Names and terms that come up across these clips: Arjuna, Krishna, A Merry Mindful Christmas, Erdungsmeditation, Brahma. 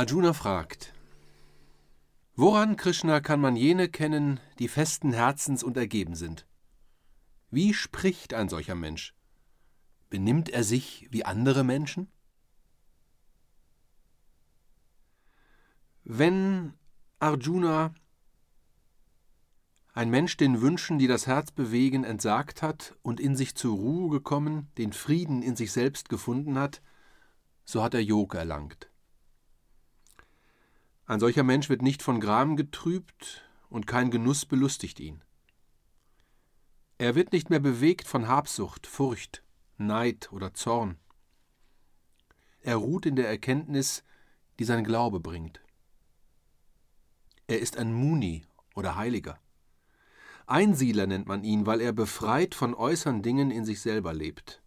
Arjuna fragt: Woran, Krishna, kann man jene kennen, die festen Herzens und ergeben sind? Wie spricht ein solcher Mensch? Benimmt er sich wie andere Menschen? Wenn, Arjuna, ein Mensch den Wünschen, die das Herz bewegen, entsagt hat und in sich zur Ruhe gekommen, den Frieden in sich selbst gefunden hat, so hat er Yoga erlangt. Ein solcher Mensch wird nicht von Gram getrübt und kein Genuss belustigt ihn. Er wird nicht mehr bewegt von Habsucht, Furcht, Neid oder Zorn. Er ruht in der Erkenntnis, die sein Glaube bringt. Er ist ein Muni oder Heiliger. Einsiedler nennt man ihn, weil er befreit von äußeren Dingen in sich selber lebt.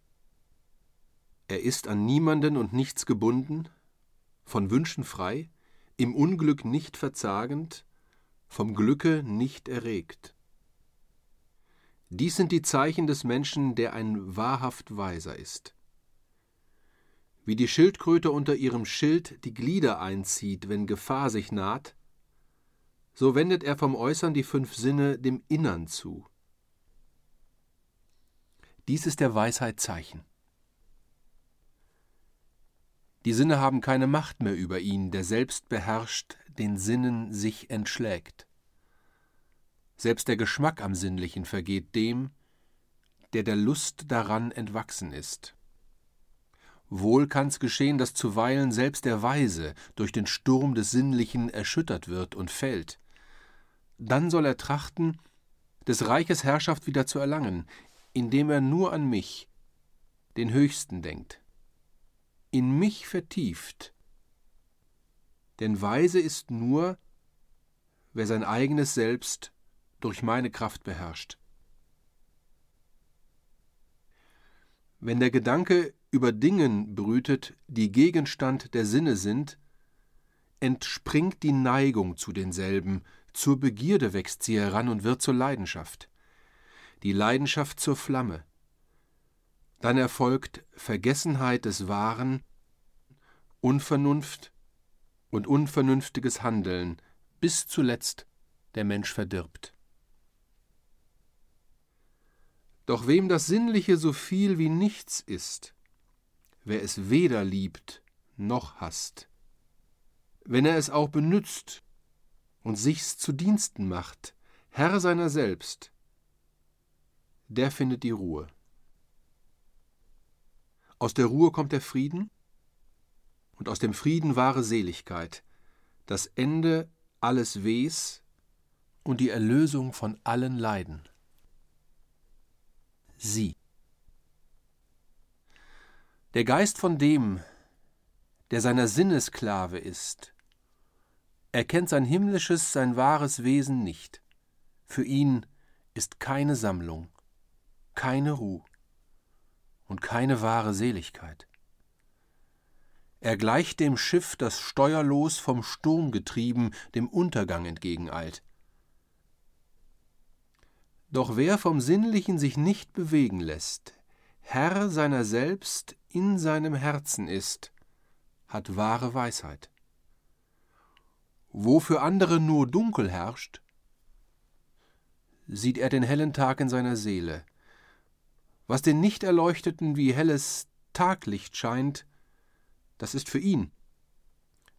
Er ist an niemanden und nichts gebunden, von Wünschen frei, im Unglück nicht verzagend, vom Glücke nicht erregt. Dies sind die Zeichen des Menschen, der ein wahrhaft Weiser ist. Wie die Schildkröte unter ihrem Schild die Glieder einzieht, wenn Gefahr sich naht, so wendet er vom Äußern die 5 Sinne dem Innern zu. Dies ist der Weisheit Zeichen. Die Sinne haben keine Macht mehr über ihn, der selbst beherrscht, den Sinnen sich entschlägt. Selbst der Geschmack am Sinnlichen vergeht dem, der der Lust daran entwachsen ist. Wohl kann's geschehen, dass zuweilen selbst der Weise durch den Sturm des Sinnlichen erschüttert wird und fällt. Dann soll er trachten, des Reiches Herrschaft wieder zu erlangen, indem er nur an mich, den Höchsten, denkt. In mich vertieft, denn weise ist nur, wer sein eigenes Selbst durch meine Kraft beherrscht. Wenn der Gedanke über Dingen brütet, die Gegenstand der Sinne sind, entspringt die Neigung zu denselben, zur Begierde wächst sie heran und wird zur Leidenschaft, die Leidenschaft zur Flamme. Dann erfolgt Vergessenheit des Wahren, Unvernunft und unvernünftiges Handeln, bis zuletzt der Mensch verdirbt. Doch wem das Sinnliche so viel wie nichts ist, wer es weder liebt noch hasst, wenn er es auch benützt und sich's zu Diensten macht, Herr seiner selbst, der findet die Ruhe. Aus der Ruhe kommt der Frieden und aus dem Frieden wahre Seligkeit, das Ende alles Wehs und die Erlösung von allen Leiden. Sie. Der Geist von dem, der seiner Sinne Sklave ist, erkennt sein himmlisches, sein wahres Wesen nicht. Für ihn ist keine Sammlung, keine Ruhe und keine wahre Seligkeit. Er gleicht dem Schiff, das steuerlos vom Sturm getrieben, dem Untergang entgegeneilt. Doch wer vom Sinnlichen sich nicht bewegen lässt, Herr seiner selbst in seinem Herzen ist, hat wahre Weisheit. Wo für andere nur Dunkel herrscht, sieht er den hellen Tag in seiner Seele. Was den Nicht-Erleuchteten wie helles Taglicht scheint, das ist für ihn,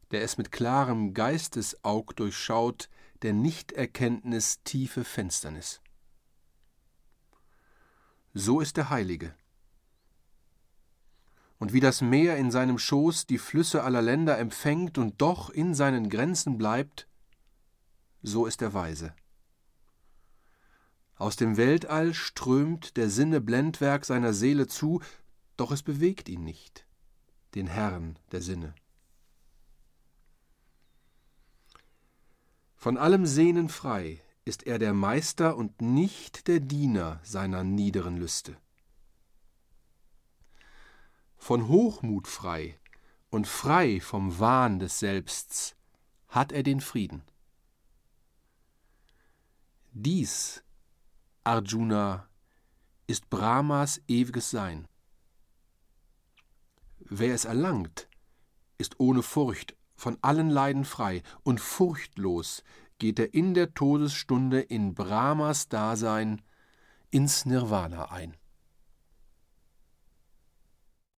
der es mit klarem Geistesaug durchschaut, der Nichterkenntnis tiefe Finsternis. So ist der Heilige. Und wie das Meer in seinem Schoß die Flüsse aller Länder empfängt und doch in seinen Grenzen bleibt, so ist der Weise. Aus dem Weltall strömt der Sinne Blendwerk seiner Seele zu, doch es bewegt ihn nicht, den Herrn der Sinne. Von allem Sehnen frei ist er der Meister und nicht der Diener seiner niederen Lüste. Von Hochmut frei und frei vom Wahn des Selbsts hat er den Frieden. Dies, Arjuna, ist Brahmas ewiges Sein. Wer es erlangt, ist ohne Furcht von allen Leiden frei und furchtlos geht er in der Todesstunde in Brahmas Dasein ins Nirvana ein.